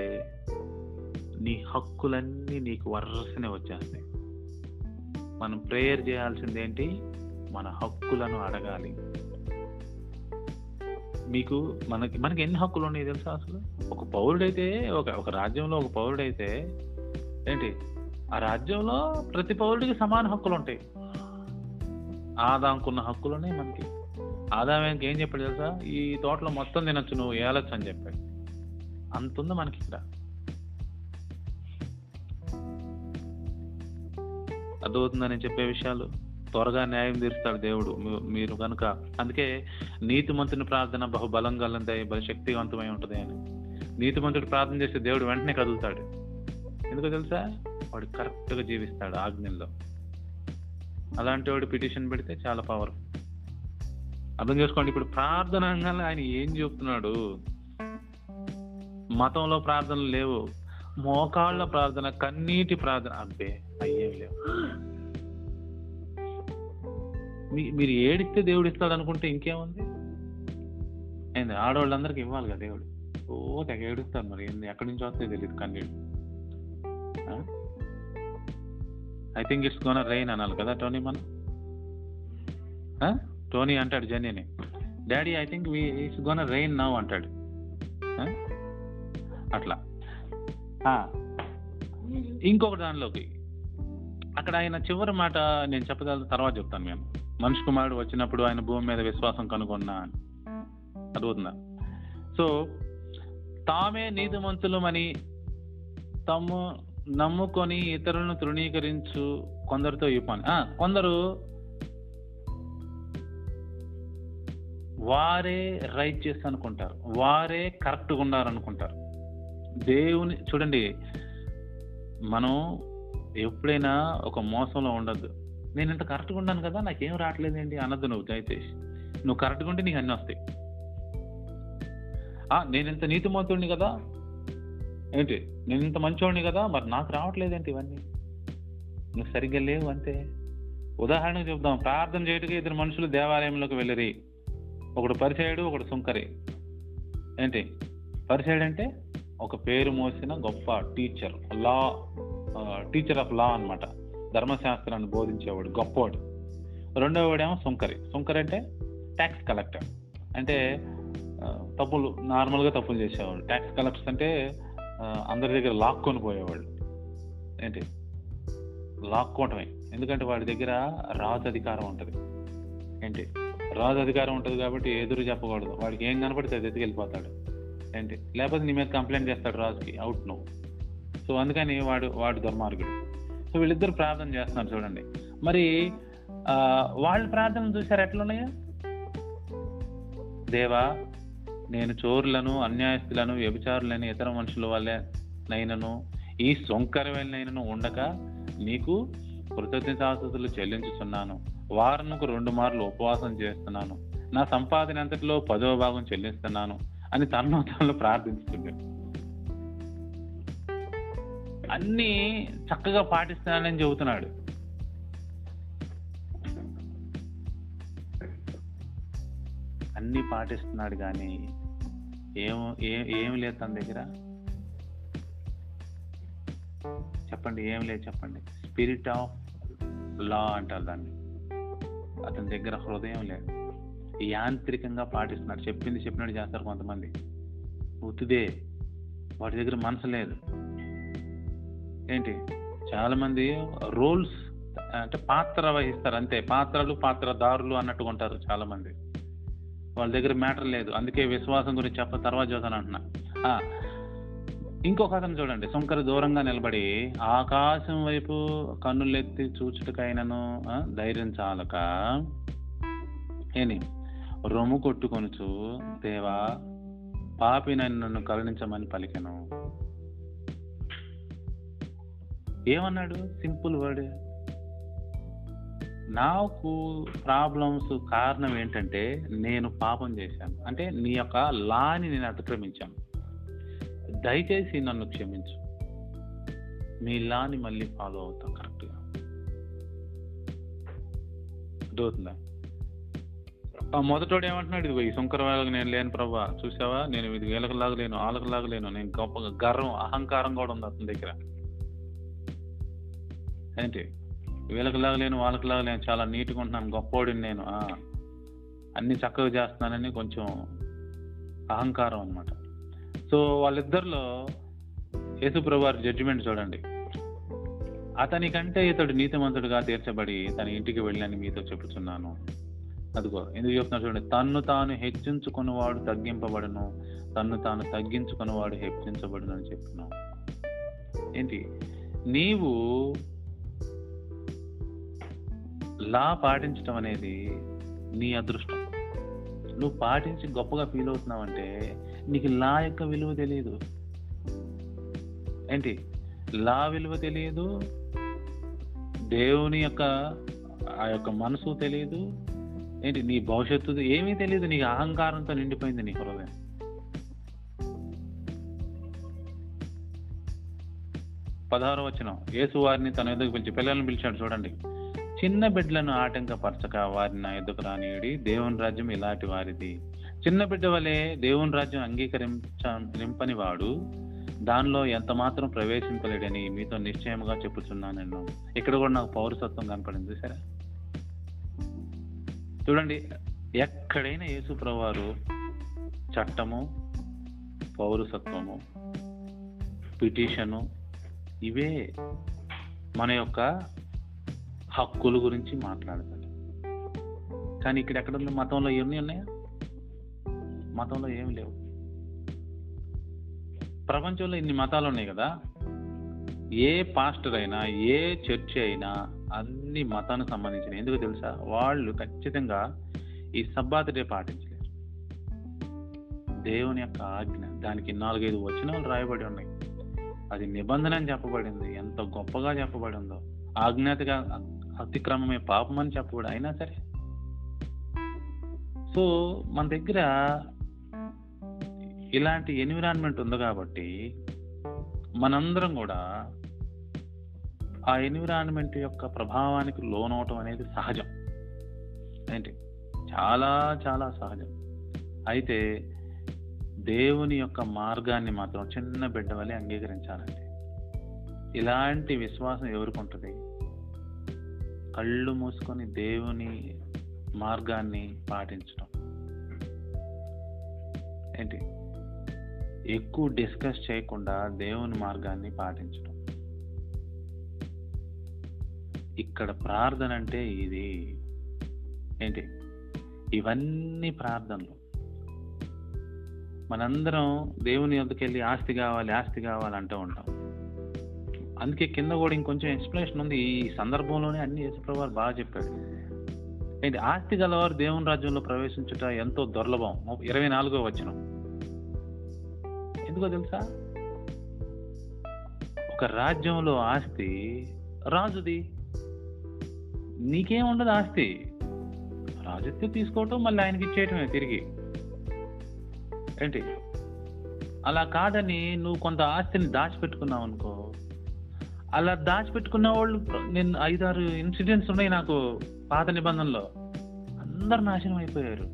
నీ హక్కులన్నీ నీకు వరుసనే వచ్చేస్తాయి. మనం ప్రేయర్ చేయాల్సిందేంటి? మన హక్కులను అడగాలి. మీకు మనకి ఎన్ని హక్కులు ఉన్నాయి తెలుసా? అసలు ఒక పౌరుడైతే, ఒక రాజ్యంలో ఒక పౌరుడైతే ఏంటి, ఆ రాజ్యంలో ప్రతి పౌరుడికి సమాన హక్కులు ఉంటాయి. ఆదాంకున్న హక్కులు ఉన్నాయి మనకి. ఆదాంకి ఏం చెప్పాడు తెలుసా? ఈ తోటలో మొత్తం తినొచ్చు, నువ్వు ఏలొచ్చు అని చెప్పాడు. అంతుంది మనకి ఇక్కడ. అర్థమవుతుందని చెప్పే విషయాలు. త్వరగా న్యాయం తీరుస్తాడు దేవుడు మీరు కనుక. అందుకే నీతిమంతుని ప్రార్థన బహుబలం కలది, బలశక్తివంతమై ఉంటుంది అని. నీతిమంతుడు ప్రార్థన చేస్తే దేవుడు వెంటనే కదులుతాడు. ఎందుకో తెలుసా? వాడు కరెక్ట్గా జీవిస్తాడు ఆజ్ఞల్లో. అలాంటి వాడు పిటిషన్ పెడితే చాలా పవర్. అర్థం చేసుకోండి. ఇప్పుడు ప్రార్థన అనగానే ఆయన ఏం చెప్తున్నాడు? మతంలో ప్రార్థనలు లేవు, మోకాళ్ళ ప్రార్థన, కన్నీటి ప్రార్థన, అబ్బే అయ్యేవి లేవు. మీరు ఏడిస్తే దేవుడు ఇస్తాడు అనుకుంటే ఇంకేముంది? ఏంది, ఆడవాళ్ళందరికీ ఇవ్వాలి కదా దేవుడు. ఓ తెగ ఏడుస్తారు, మరి ఏంది, ఎక్కడి నుంచి వస్తే తెలియదు కన్నీడు. I think it's gonna rain అనాలి కదా టోనీ. మన టోనీ అంటాడు జనీని, daddy I think it's gonna rain now అంటాడు. అట్లా ఇంకొక దానిలోకి అక్కడ ఆయన చివరి మాట నేను చెప్పగల తర్వాత చెప్తాను. మేము మనిషి కుమారుడు వచ్చినప్పుడు ఆయన భూమి మీద విశ్వాసం కనుగొన్నా అని. అర్థమవుతుందా? సో తామే నీతిమంతులమని తమ్ము నమ్ముకొని ఇతరులను తృణీకరించు కొందరితో ఈ పని. కొందరు వారే రైట్స్ అనుకుంటారు, వారే కరెక్ట్గా ఉన్నారనుకుంటారు. దేవుని చూడండి, మనం ఎప్పుడైనా ఒక మోసంలో ఉండద్దు. నేను ఇంత కరెక్ట్గా ఉన్నాను కదా, నాకేం రావట్లేదండి అనద్దు. నువ్వు దయచేసి నువ్వు కరెక్ట్గా ఉంటే నీకు అన్నీ వస్తాయి. నేను ఇంత నీతిమంతుడిని కదా, ఏంటి నేను ఇంత మంచివాడిని కదా, మరి నాకు రావట్లేదేంటి, ఇవన్నీ నువ్వు సరిగ్గా లేవు అంతే. ఉదాహరణకు చెప్దాం. ప్రార్థన చేయటకి ఇద్దరు మనుషులు దేవాలయంలోకి వెళ్ళిరి, ఒకడు పరిసయుడు, ఒకడు సుంకరి. ఏంటి పరిసయుడు అంటే? ఒక పేరు మోసిన గొప్ప teacher, law teacher of law అనమాట, ధర్మశాస్త్రాన్ని బోధించేవాడు, గొప్పవాడు. రెండోవాడేమో సుంకరి. సుంకరి అంటే ట్యాక్స్ కలెక్టర్, అంటే తప్పులు, నార్మల్గా తప్పులు చేసేవాడు. ట్యాక్స్ కలెక్టర్స్ అంటే అందరి దగ్గర లాక్కొని పోయేవాళ్ళు. ఏంటి లాక్కోవటమే, ఎందుకంటే వాడి దగ్గర రాజు అధికారం ఉంటుంది. ఏంటి రాజు అధికారం ఉంటుంది కాబట్టి ఎదురు చెప్పకూడదు, వాడికి ఏం కనపడితే అది ఎత్తుకెళ్ళిపోతాడు. ఏంటి లేకపోతే నీ మీద కంప్లైంట్ చేస్తాడు రాజుకి, అవుట్ నో. సో అందుకని వాడు దుర్మార్గుడు. సో వీళ్ళిద్దరు ప్రార్థన చేస్తున్నారు చూడండి. మరి వాళ్ళు ప్రార్థన చూసారు ఎట్లున్నాయో. దేవా, నేను చోరులను, అన్యాయస్తులను, వ్యభిచారులను, ఇతర మనుషుల వల్లే నైనను, ఈ సొంకరవైనను ఉండక నీకు కృతజ్ఞతాస్తుతులు చెల్లించుచున్నాను. వారానికి 2 మార్లు ఉపవాసం చేస్తున్నాను, నా సంపాదన అంతటిలో 10వ భాగం చెల్లిస్తున్నాను అని తనలో తాను ప్రార్థించుతున్నాడు. అన్నీ చక్కగా పాటిస్తున్నానని చెబుతున్నాడు. అన్నీ పాటిస్తున్నాడు కానీ ఏమి లేదు తన దగ్గర. చెప్పండి, ఏం లేదు చెప్పండి. స్పిరిట్ ఆఫ్ లా అంటారు దాన్ని. అతని దగ్గర హృదయం లేదు, యాంత్రికంగా పాటిస్తున్నాడు. చెప్పింది చెప్పినట్టు చేస్తారు కొంతమంది, ఉతిదే. వాటి దగ్గర మనసు లేదు. ఏంటి చాలామంది రోల్స్ అంటే పాత్ర వహిస్తారు అంతే, పాత్రలు పాత్రదారులు అన్నట్టుగా ఉంటారు చాలామంది. వాళ్ళ దగ్గర మ్యాటర్ లేదు. అందుకే విశ్వాసం గురించి చెప్ప తర్వాత చూద్దాను అంటున్నా. ఇంకొక అతను చూడండి, సుంకర దూరంగా నిలబడి ఆకాశం వైపు కన్నులెత్తి చూచుటకైనను ధైర్యం చాలక ఏని రొమ్ము కొట్టుకొనుచు, దేవా పాపినైన నన్ను కరుణించమని పలికెను. ఏమన్నాడు? Simple word. నాకు ప్రాబ్లమ్స్ కారణం ఏంటంటే నేను పాపం చేశాను, అంటే నీ యొక్క లాని నేను అతిక్రమించాను, దయచేసి నన్ను క్షమించు, మీ లాని మళ్ళీ ఫాలో అవుతాం కరెక్ట్గా. అర్థమవుతుందా? మొదటోడు ఏమంటున్నాడు? ఇది పోయి శంకరవేళకు నేను లేను ప్రభా, చూసావా నేను ఇది వేలకలాగా లేను, ఆలకలాగా లేను, నేను గొప్పగా గర్వం అహంకారం కూడా ఉంది అతని దగ్గర. ఏంటి వీళ్ళకిలాగా లేను వాళ్ళకిలాగా లేను, చాలా నీట్గా ఉంటున్నాను, గొప్పోడిని నేను, అన్నీ చక్కగా చేస్తున్నానని కొంచెం అహంకారం అనమాట. సో వాళ్ళిద్దరిలో యేసుప్రభు వారి జడ్జిమెంట్ చూడండి. అతని కంటే ఇతడు నీతిమంతుడుగా తీర్చబడి తన ఇంటికి వెళ్ళని మీతో చెప్పుచున్నాను. అదిగో ఎందుకు చెప్తున్నాను చూడండి. తన్ను తాను హెచ్చించుకున్నవాడు తగ్గింపబడును, తన్ను తాను తగ్గించుకున్నవాడు హెచ్చించబడును అని చెప్తున్నాను. ఏంటి? నీవు లా పాటించడం అనేది నీ అదృష్టం. నువ్వు పాటించి గొప్పగా ఫీల్ అవుతున్నావంటే నీకు లా యొక్క విలువ తెలియదు. ఏంటి? లా విలువ తెలియదు, దేవుని యొక్క ఆ యొక్క మనసు తెలియదు, ఏంటి నీ భవిష్యత్తు ఏమీ తెలియదు. నీకు అహంకారంతో నిండిపోయింది నీ హృదయం. పదహారో వచనం, యేసు వారిని తన ఎదుగు పిలిచి పిల్లలను పిలిచాడు చూడండి. చిన్న బిడ్డలను ఆటంకపరచక వారిని నా ఎదుకు రానియుడి, దేవుని రాజ్యం ఇలాంటి వారిది. చిన్న బిడ్డ వలె దేవుని రాజ్యం అంగీకరింపని వాడు దానిలో ఎంత మాత్రం ప్రవేశింపలేడని మీతో నిశ్చయముగా చెప్పుచున్నాను. నేను ఇక్కడ కూడా నాకు పౌరసత్వం కనపడింది సరే చూడండి. ఎక్కడైనా యేసుప్రభు వారు చట్టము, పౌరసత్వము, పిటిషను, ఇవే మన యొక్క హక్కుల గురించి మాట్లాడతాడు. కానీ ఇక్కడ ఎక్కడ ఉంది? మతంలో ఏమి ఉన్నాయా? మతంలో ఏమి లేవు. ప్రపంచంలో ఇన్ని మతాలు ఉన్నాయి కదా. ఏ పాస్టర్ అయినా ఏ చర్చి అయినా అన్ని మతానికి సంబంధించిన. ఎందుకు తెలుసా? వాళ్ళు ఖచ్చితంగా ఈ సబ్బాత్ డే పాటించలేరు. దేవుని యొక్క ఆజ్ఞ, దానికి 4-5 వచనాలు రాయబడి ఉన్నాయి. అది నిబంధన అని చెప్పబడింది. ఎంత గొప్పగా చెప్పబడి ఉందో. ఆజ్ఞాతగా అతిక్రమమే పాపం అని చెప్పకూడదు. అయినా సరే సో మన దగ్గర ఇలాంటి ఎన్విరాన్మెంట్ ఉంది కాబట్టి మనందరం కూడా ఆ ఎన్విరాన్మెంట్ యొక్క ప్రభావానికి లోనవటం అనేది సహజం. ఏంటి? చాలా చాలా సహజం. అయితే దేవుని యొక్క మార్గాన్ని మాత్రం చిన్న బిడ్డ వలె అంగీకరించాలండి. ఇలాంటి విశ్వాసం ఎవరికి ఉంటుంది? కళ్ళు మూసుకొని దేవుని మార్గాన్ని పాటించడం. ఏంటి? ఎక్కువ డిస్కస్ చేయకుండా దేవుని మార్గాన్ని పాటించడం. ఇక్కడ ప్రార్థన అంటే ఇది. ఏంటి? ఇవన్నీ ప్రార్థనలు. మనందరం దేవుని వద్దకు వెళ్ళి ఆస్తి కావాలి ఆస్తి కావాలంటూ ఉంటాం. అందుకే కింద కూడా ఇంకొంచెం ఎక్స్ప్లెనేషన్ ఉంది. ఈ సందర్భంలోనే అన్ని యేసుప్రభు వారు బాగా చెప్పాడు. ఏంటి? ఆస్తి గలవారు దేవుని రాజ్యంలో ప్రవేశించుట ఎంతో దుర్లభం. 24వ వచనం. ఎందుకో తెలుసా? ఒక రాజ్యంలో ఆస్తి రాజుది. నీకేముండదు ఆస్తి. రాజుతే తీసుకోవటం, మళ్ళీ ఆయనకి ఇచ్చేయటమే తిరిగి. ఏంటి? అలా కాదని నువ్వు కొంత ఆస్తిని దాచిపెట్టుకున్నావు అనుకో, అలా దాచిపెట్టుకున్న వాళ్ళు, నేను 5-6 ఇన్సిడెంట్స్ ఉన్నాయి నాకు పాత నిబంధనలో, అందరు నాశనం అయిపోయారు.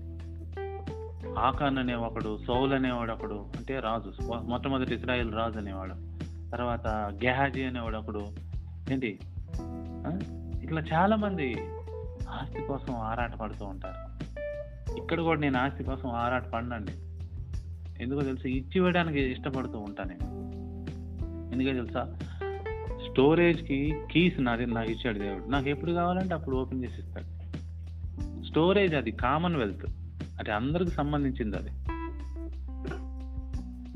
ఆకాన్ అనేవాడు, సౌల్ అనేవాడు ఒకడు, అంటే రాజు, మొట్టమొదటి ఇశ్రాయేల్ రాజు అనేవాడు, తర్వాత గెహాజీ అనేవాడు ఒకడు, ఏంటి ఇట్లా చాలా మంది ఆస్తి కోసం ఆరాట పడుతూ ఉంటారు. ఇక్కడ కూడా నేను ఆస్తి కోసం ఆరాట పడినండి, ఎందుకో తెలుసా, ఇచ్చివేయడానికి ఇష్టపడుతూ ఉంటాను నేను. ఎందుకో తెలుసా, స్టోరేజ్కి కీస్ నాకు ఇచ్చాడు దేవుడు. నాకు ఎప్పుడు కావాలంటే అప్పుడు ఓపెన్ చేసి ఇస్తాడు. స్టోరేజ్ అది కామన్వెల్త్, అది అందరికి సంబంధించింది. అది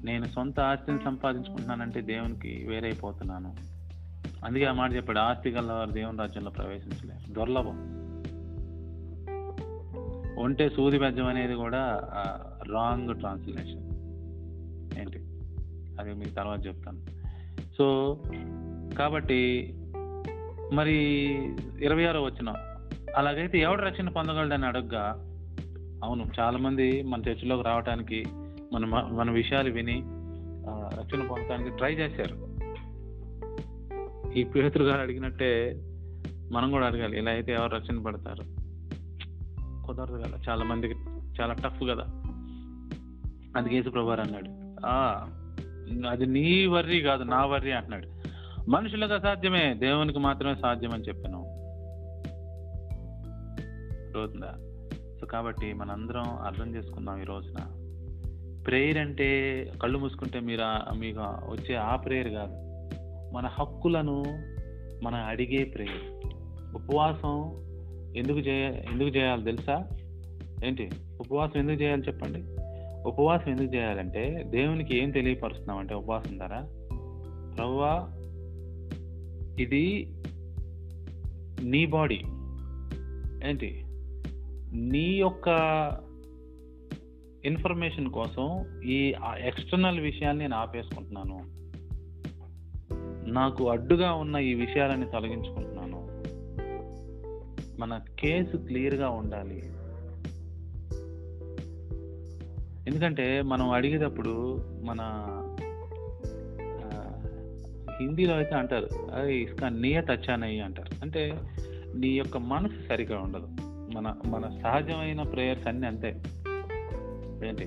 నేను సొంత ఆస్తిని సంపాదించుకుంటున్నానంటే దేవునికి వేరైపోతున్నాను. అందుకే ఆ మాట చెప్పాడు, ఆస్తి గలవారు దేవుని రాజ్యంలో ప్రవేశించలేరు, దుర్లభం. ఒంటే సూది బెజ్జం అనేది కూడా రాంగ్ ట్రాన్స్లేషన్, ఏంటి అది మీకు తర్వాత చెప్తాను. సో కాబట్టి మరి 26వ వచనం, అలాగైతే ఎవడు రక్షణ పొందగలడని అడగగా, అవును చాలామంది మన చర్చిలోకి రావడానికి, మన విషయాలు విని రక్షణ పొందడానికి ట్రై చేశారు. ఈ పేతురు గారు అడిగినట్టే మనం కూడా అడగాలి, ఇలా అయితే ఎవరు రక్షణ పడతారు, కుదరదు కదా చాలా మందికి, చాలా టఫ్ కదా. అందుకే యేసుప్రభు అన్నాడు, అది నీ వర్రీ కాదు నా వర్రీ అంటున్నాడు. మనుషులకు అసాధ్యమే, దేవునికి మాత్రమే సాధ్యమని చెప్పాను. రోజుందా? సో కాబట్టి మనందరం అర్థం చేసుకుందాం ఈ రోజున, ప్రేయర్ అంటే కళ్ళు మూసుకుంటే మీకు వచ్చే ఆ ప్రేయర్ కాదు, మన హక్కులను మనం అడిగే ప్రేయర్. ఉపవాసం ఎందుకు చేయాలి తెలుసా? ఏంటి ఉపవాసం ఎందుకు చేయాలి చెప్పండి? ఉపవాసం ఎందుకు చేయాలంటే దేవునికి ఏం తెలియపరుస్తున్నామంటే ఉపవాసం ద్వారా, ప్రభువా ఇది నీ బాడీ, ఏంటి నీ యొక్క ఇన్ఫర్మేషన్ కోసం ఈ ఎక్స్టర్నల్ విషయాన్ని నేను ఆపేసుకుంటున్నాను, నాకు అడ్డుగా ఉన్న ఈ విషయాలని తొలగించుకుంటున్నాను. మన కేసు క్లియర్గా ఉండాలి. ఎందుకంటే మనం అడిగేటప్పుడు మన హిందీలో అయితే అంటారు, అది ఇస్కా నియత్ అచ్చానయ్యి అంటారు, అంటే నీ యొక్క మనసు సరిగా ఉండదు. మన సహజమైన ప్రేయర్స్ అన్నీ అంతే, ఏంటి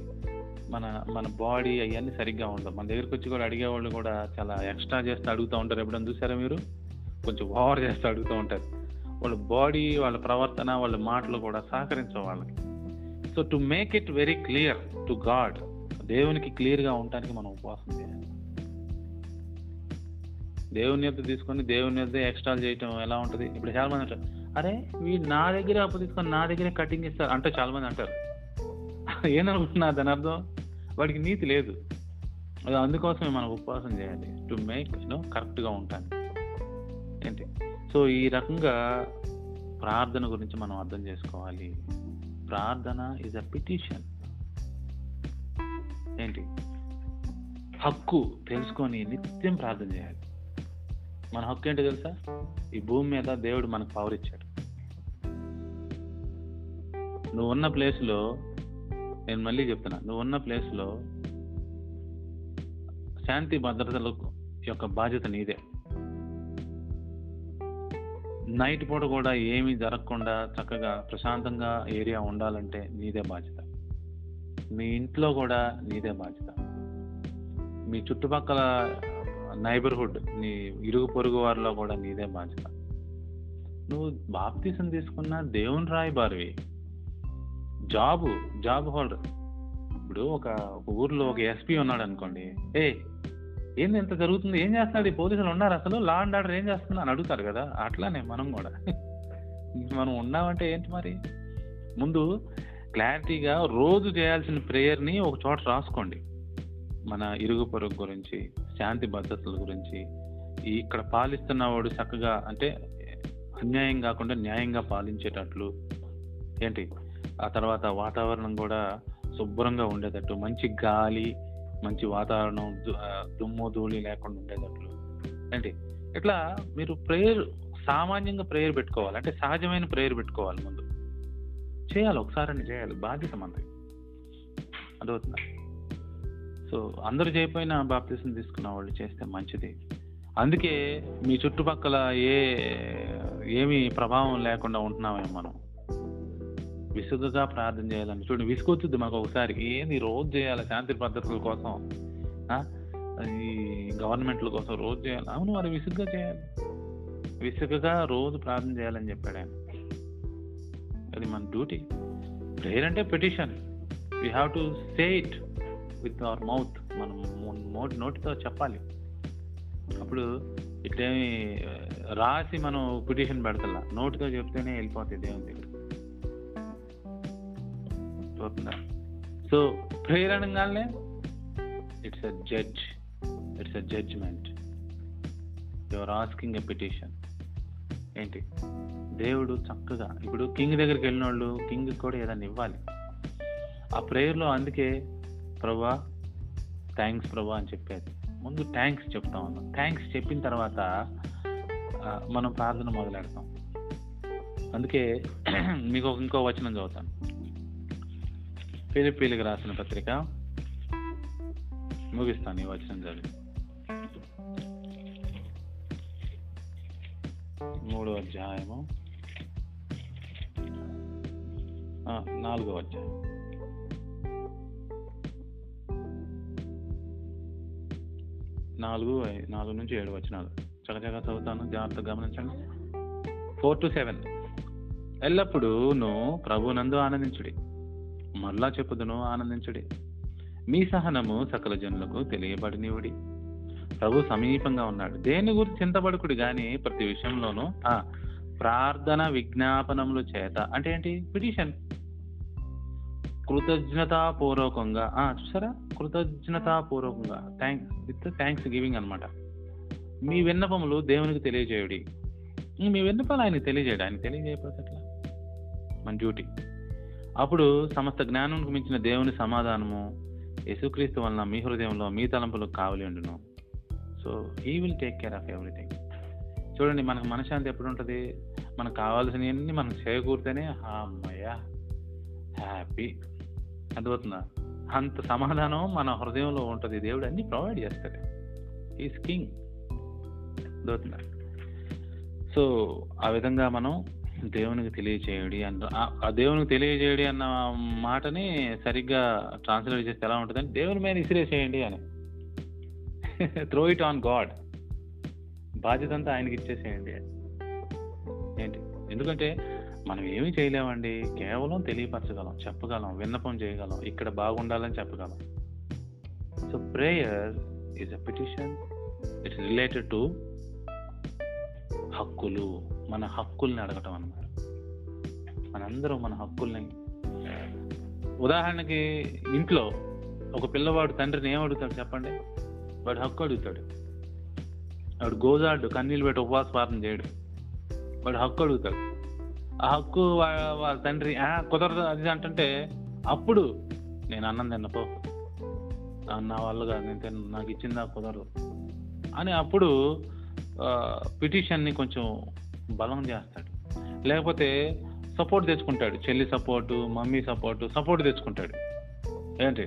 మన బాడీ అవన్నీ సరిగ్గా ఉండవు. మన దగ్గరికి వచ్చి కూడా అడిగేవాళ్ళు కూడా చాలా ఎక్స్ట్రా చేస్తూ అడుగుతూ ఉంటారు. ఎప్పుడైనా చూసారా మీరు? కొంచెం ఓవర్ చేస్తూ అడుగుతూ ఉంటారు. వాళ్ళ బాడీ, వాళ్ళ ప్రవర్తన, వాళ్ళ మాటలు కూడా సహకరించే వాళ్ళకి. So to make it very clear to God, దేవునికి క్లియర్గా ఉండడానికి మనం ఉపవాసం చేయాలి. దేవుని యొక్క తీసుకొని దేవుని యొక్క ఎక్స్ట్రా చేయటం ఎలా ఉంటుంది? ఇప్పుడు చాలామంది అంటారు, అరే వీడు నా దగ్గరే అప్పు తీసుకొని నా దగ్గరే కటింగ్ ఇస్తారు అంటే చాలామంది అంటారు. ఏమనుకుంటున్నా దాని అర్థం, వాడికి నీతి లేదు. అది అందుకోసమే మనం ఉపవాసం చేయాలి, టు మేక్ కరెక్ట్గా ఉంటాను ఏంటి. సో ఈ రకంగా ప్రార్థన గురించి మనం అర్థం చేసుకోవాలి. ప్రార్థన ఈజ్ అ పిటిషన్, ఏంటి హక్కు తెలుసుకొని నిత్యం ప్రార్థన చేయాలి. మన హక్కు ఏంటో తెలుసా? ఈ భూమి మీద దేవుడు మనకు పవర్ ఇచ్చాడు. నువ్వు ఉన్న ప్లేస్లో, నేను మళ్ళీ చెప్తున్నా, నువ్వు ఉన్న ప్లేస్లో శాంతి భద్రతల యొక్క బాధ్యత నీదే. నైట్ పూట కూడా ఏమీ జరగకుండా చక్కగా ప్రశాంతంగా ఏరియా ఉండాలంటే నీదే బాధ్యత. మీ ఇంట్లో కూడా నీదే బాధ్యత. మీ చుట్టుపక్కల నైబర్హుడ్, నీ ఇరుగు పొరుగు వారిలో కూడా నీదే బాధ్యత. నువ్వు బాప్తీసం తీసుకున్న దేవుని రాయబారివి, జాబ్ హోల్డర్. ఇప్పుడు ఒక ఊర్లో ఒక ఎస్పీ ఉన్నాడు అనుకోండి, ఏంది ఎంత జరుగుతుంది, ఏం చేస్తున్నాడు, ఈ పోలీసులు ఉన్నారు అసలు, లా అండ్ ఆర్డర్ ఏం చేస్తున్నా అని అడుగుతారు కదా. అట్లానే మనం కూడా, మనం ఉన్నామంటే ఏంటి మరి, ముందు క్లారిటీగా రోజు చేయాల్సిన ప్రేయర్ని ఒక చోట రాసుకోండి. మన ఇరుగు పొరుగు గురించి, శాంతి భద్రతల గురించి, ఇక్కడ పాలిస్తున్నవాడు చక్కగా, అంటే అన్యాయం కాకుండా న్యాయంగా పాలించేటట్లు, ఏంటి ఆ తర్వాత వాతావరణం కూడా శుభ్రంగా ఉండేటట్టు, మంచి గాలి, మంచి వాతావరణం, దుమ్ము ధూళి లేకుండా ఉండేటట్లు, ఏంటి ఇట్లా మీరు ప్రేయర్, సామాన్యంగా ప్రేయర్ పెట్టుకోవాలి, అంటే సహజమైన ప్రేయర్ పెట్టుకోవాలి. ముందు చేయాలి, ఒకసారి చేయాలి, బాధ్యత మనది. అదవుతుందా? సో అందరూ చేయపోయినా బాప్తీసం తీసుకున్న వాళ్ళు చేస్తే మంచిది. అందుకే మీ చుట్టుపక్కల ఏమి ప్రభావం లేకుండా ఉంటున్నామేమో. మనం విసుగుగా ప్రార్థన చేయాలని చూడండి, విసుకొచ్చుద్ది మాకు ఒకసారి, ఏంది రోజు చేయాలి శాంతి భద్రతల కోసం, ఈ గవర్నమెంట్ల కోసం రోజు చేయాలి. అవును, వారు విసుగ్గా చేయాలి, విసుగుగా రోజు ప్రార్థన చేయాలని చెప్పాడు ఆయన. అది మన డ్యూటీ. ప్రేయర్ అంటే petition, we have to say it with our mouth. మనం నోటితో చెప్పాలి. అప్పుడు ఇట్లేమి రాసి మనం పిటిషన్ పెడతలా, నోటితో చెప్తేనే వెళ్ళిపోతుంది దేవుని దగ్గర. సో ప్రేయర్ అనగానే it's a judgement. You are asking a petition. ఏంటి దేవుడు చక్కగా ఇప్పుడు కింగ్ దగ్గరికి వెళ్ళిన వాళ్ళు కింగ్ కూడా ఏదైనా ఇవ్వాలి ఆ ప్రేయర్లో. అందుకే ప్రభువా థ్యాంక్స్ ప్రభువా అని చెప్పేది. ముందు థ్యాంక్స్ చెప్తాం అన్నాం. థ్యాంక్స్ చెప్పిన తర్వాత మనం ప్రార్థన మొదలెడతాం. అందుకే మీకు ఇంకో వచనం చదువుతాను. ఫిలిప్పీలకు రాసిన పత్రిక ముగిస్తాను ఈ వచనం చదివి. 3వ అధ్యాయము 4వ అధ్యాయం. నాలుగు నుంచి 7 వచనాలు చక్కగా చదువుతాను, జాగ్రత్తగా గమనించండి. 4-7. ఎల్లప్పుడూ ప్రభునందు ఆనందించుడి, మరలా చెప్పుదును ఆనందించుడి, మీ సహనము సకల జనులకు తెలియబడినివుడి, ప్రభు సమీపంగా ఉన్నాడు. దేని గురించి చింతపడకుడి కానీ ప్రతి విషయంలోనూ ప్రార్థన విజ్ఞాపనముల చేత, అంటే ఏంటి, పిటిషన్, కృతజ్ఞతాపూర్వకంగా, చూసారా, కృతజ్ఞతాపూర్వకంగా, థ్యాంక్స్ విత్ థ్యాంక్స్ గివింగ్ అనమాట, మీ విన్నపములు దేవునికి తెలియజేయుడి. మీ విన్నపాలు ఆయనకి తెలియజేయడం, ఆయన తెలియజేయకపోతే అట్లా మన డ్యూటీ. అప్పుడు సమస్త జ్ఞానంకు మించిన దేవుని సమాధానము యేసుక్రీస్తు వలన మీ హృదయంలో మీ తలంపులకు కావలి ఉండును. So he will take care of everything. చూడండి, మనకు మనశ్శాంతి ఎప్పుడు ఉంటుంది, మనకు కావాల్సినవన్నీ మనం చేకూరితేనే అమ్మయ్య హ్యాపీ అదవుతుందా, అంత సమాధానం మన హృదయంలో ఉంటుంది. దేవుడు అన్ని ప్రొవైడ్ చేస్తాడు, ఈజ్ కింగ్ అదవుతుందా. సో ఆ విధంగా మనం దేవునికి తెలియజేయడి అంట. ఆ దేవునికి తెలియజేయడి అన్న మాటని సరిగ్గా ట్రాన్స్లేట్ చేస్తే ఎలా ఉంటుందంటే, దేవుని మీద ఇసిరేసేయండి అని, త్రో ఇట్ ఆన్ గాడ్, బాధ్యత అంతా ఆయనకి ఇచ్చేసేయండి. ఏంటి, ఎందుకంటే మనం ఏమీ చేయలేమండి, కేవలం తెలియపరచగలం, చెప్పగలం, విన్నపం చేయగలం, ఇక్కడ బాగుండాలని చెప్పగలం. So prayer is a petition, it's related to హక్కులు, మన హక్కుల్ని అడగటం అన్నమాట. మనందరూ మన హక్కుల్ని, ఉదాహరణకి ఇంట్లో ఒక పిల్లవాడు తండ్రిని ఏం అడుగుతాడు చెప్పండి, వాడు హక్కు అడుగుతాడు. వాడు గోజాడు, కన్నీళ్ళు పెట్టి ఉపవాస ప్రార్థన చేయడు, వాడు హక్కు అడుగుతాడు. ఆ హక్కు వాళ్ళ తండ్రి కుదరదు అది అంటుంటే, అప్పుడు నేను అన్నం తిన్నపో, నా వల్ల కాదు, నేను నాకు ఇచ్చిందా కుదరదు అని అప్పుడు పిటిషన్ని కొంచెం బలం చేస్తాడు. లేకపోతే సపోర్ట్ తెచ్చుకుంటాడు, చెల్లి సపోర్టు, మమ్మీ సపోర్ట్ తెచ్చుకుంటాడు. ఏంటి,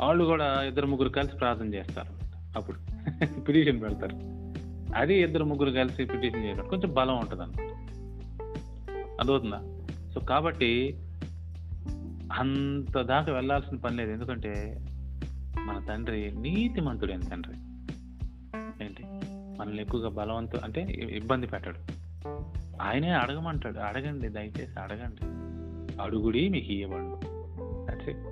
వాళ్ళు కూడా 2-3 కలిసి ప్రార్థన చేస్తారు, అప్పుడు పిటిషన్ పెడతారు. అది 2-3 కలిసి పిటిషన్ చేస్తారు, కొంచెం బలం ఉంటుంది అన్నమాట. అదవుతుందా. సో కాబట్టి అంత దాకా వెళ్ళాల్సిన పని లేదు, ఎందుకంటే మన తండ్రి నీతిమంతుడైన తండ్రి. ఏంటి, మనల్ని ఎక్కువగా బలవంతం అంటే ఇబ్బంది పెట్టాడు. ఆయనే అడగమంటాడు, అడగండి, దయచేసి అడగండి, అడుగుడి మీకు ఇవ్వబడును. దట్స్ ఇట్,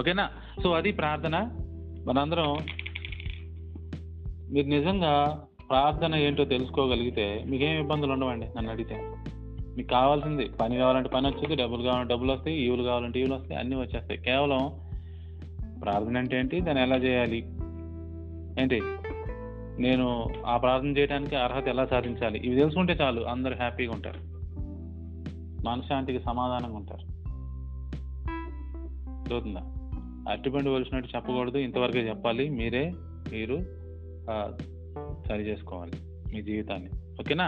ఓకేనా. సో అది ప్రార్థన. మనందరం మీరు నిజంగా ప్రార్థన ఏంటో తెలుసుకోగలిగితే మీకేం ఇబ్బందులు ఉండవండి. నన్ను అడిగితే మీకు కావాల్సింది, పని కావాలంటే పని వచ్చేది, డబ్బులు కావాలంటే డబ్బులు వస్తాయి, ఈవులు కావాలంటే ఈవులు వస్తాయి, అన్నీ వచ్చేస్తాయి. కేవలం ప్రార్థన అంటే ఏంటి, దాన్ని ఎలా చేయాలి, ఏంటి నేను ఆ ప్రార్థన చేయడానికి అర్హత ఎలా సాధించాలి, ఇవి తెలుసుకుంటే చాలు, అందరూ హ్యాపీగా ఉంటారు, మనశ్శాంతికి సమాధానంగా ఉంటారు. చూస్తుందా, అట్టిపండు వలిసినట్టు చెప్పకూడదు, ఇంతవరకే చెప్పాలి, మీరు సరి చేసుకోవాలి మీ జీవితాన్ని, ఓకేనా.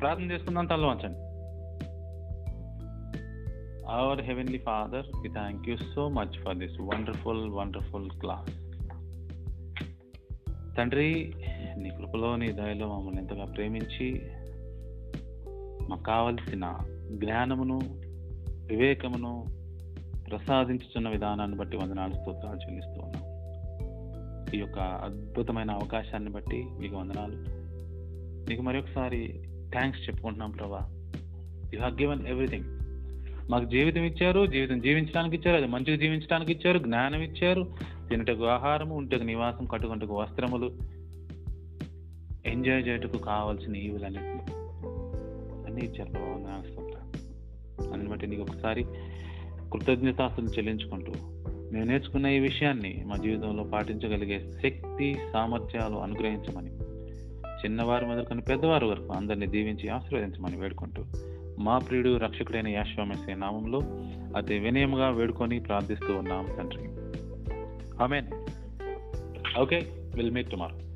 ప్రార్థన చేసుకుందాం, తల వంచండి. Our heavenly father, we thank you so much for this wonderful class. తండ్రి, నీ కృపలో నీ దయలో మమ్మల్ని ఎంతగా ప్రేమించి మాకు కావలసిన జ్ఞానమును వివేకమును ప్రసాదించుతున్న విధానాన్ని బట్టి వందనాలు స్తోత్రాలు చెల్లిస్తూ ఉన్నాం. ఈ యొక్క అద్భుతమైన అవకాశాన్ని బట్టి మీకు వందనాలు. నీకు మరొకసారి థ్యాంక్స్ చెప్పుకుంటున్నాం ప్రభా. You have given everything. మాకు జీవితం ఇచ్చారు, జీవితం జీవించడానికి ఇచ్చారు, అది మంచిగా జీవించడానికి ఇచ్చారు, జ్ఞానం ఇచ్చారు, తినటకు ఆహారము, ఉంటకు నివాసం, కట్టుకుంటకు వస్త్రములు, ఎంజాయ్ చేయటకు కావాల్సిన ఈవులన్నింటినీ అన్నీ ఇచ్చారు ప్రభా. వందనాలుస్తుంటా అని బట్టి నీకు ఒకసారి కృతజ్ఞతాస్తులు చెల్లించుకుంటూ మేము నేర్చుకున్న ఈ విషయాన్ని మా జీవితంలో పాటించగలిగే శక్తి సామర్థ్యాలు అనుగ్రహించమని, చిన్నవారు మొదలుకొని పెద్దవారు వరకు అందరినీ దీవించి ఆశీర్వదించమని వేడుకుంటూ మా ప్రియుడు రక్షకుడైన యేసు మెస్సీ నామములో అతి వినయముగా వేడుకొని ప్రార్థిస్తూ ఉన్నాం తండ్రి. Amen. Okay, will meet tomorrow.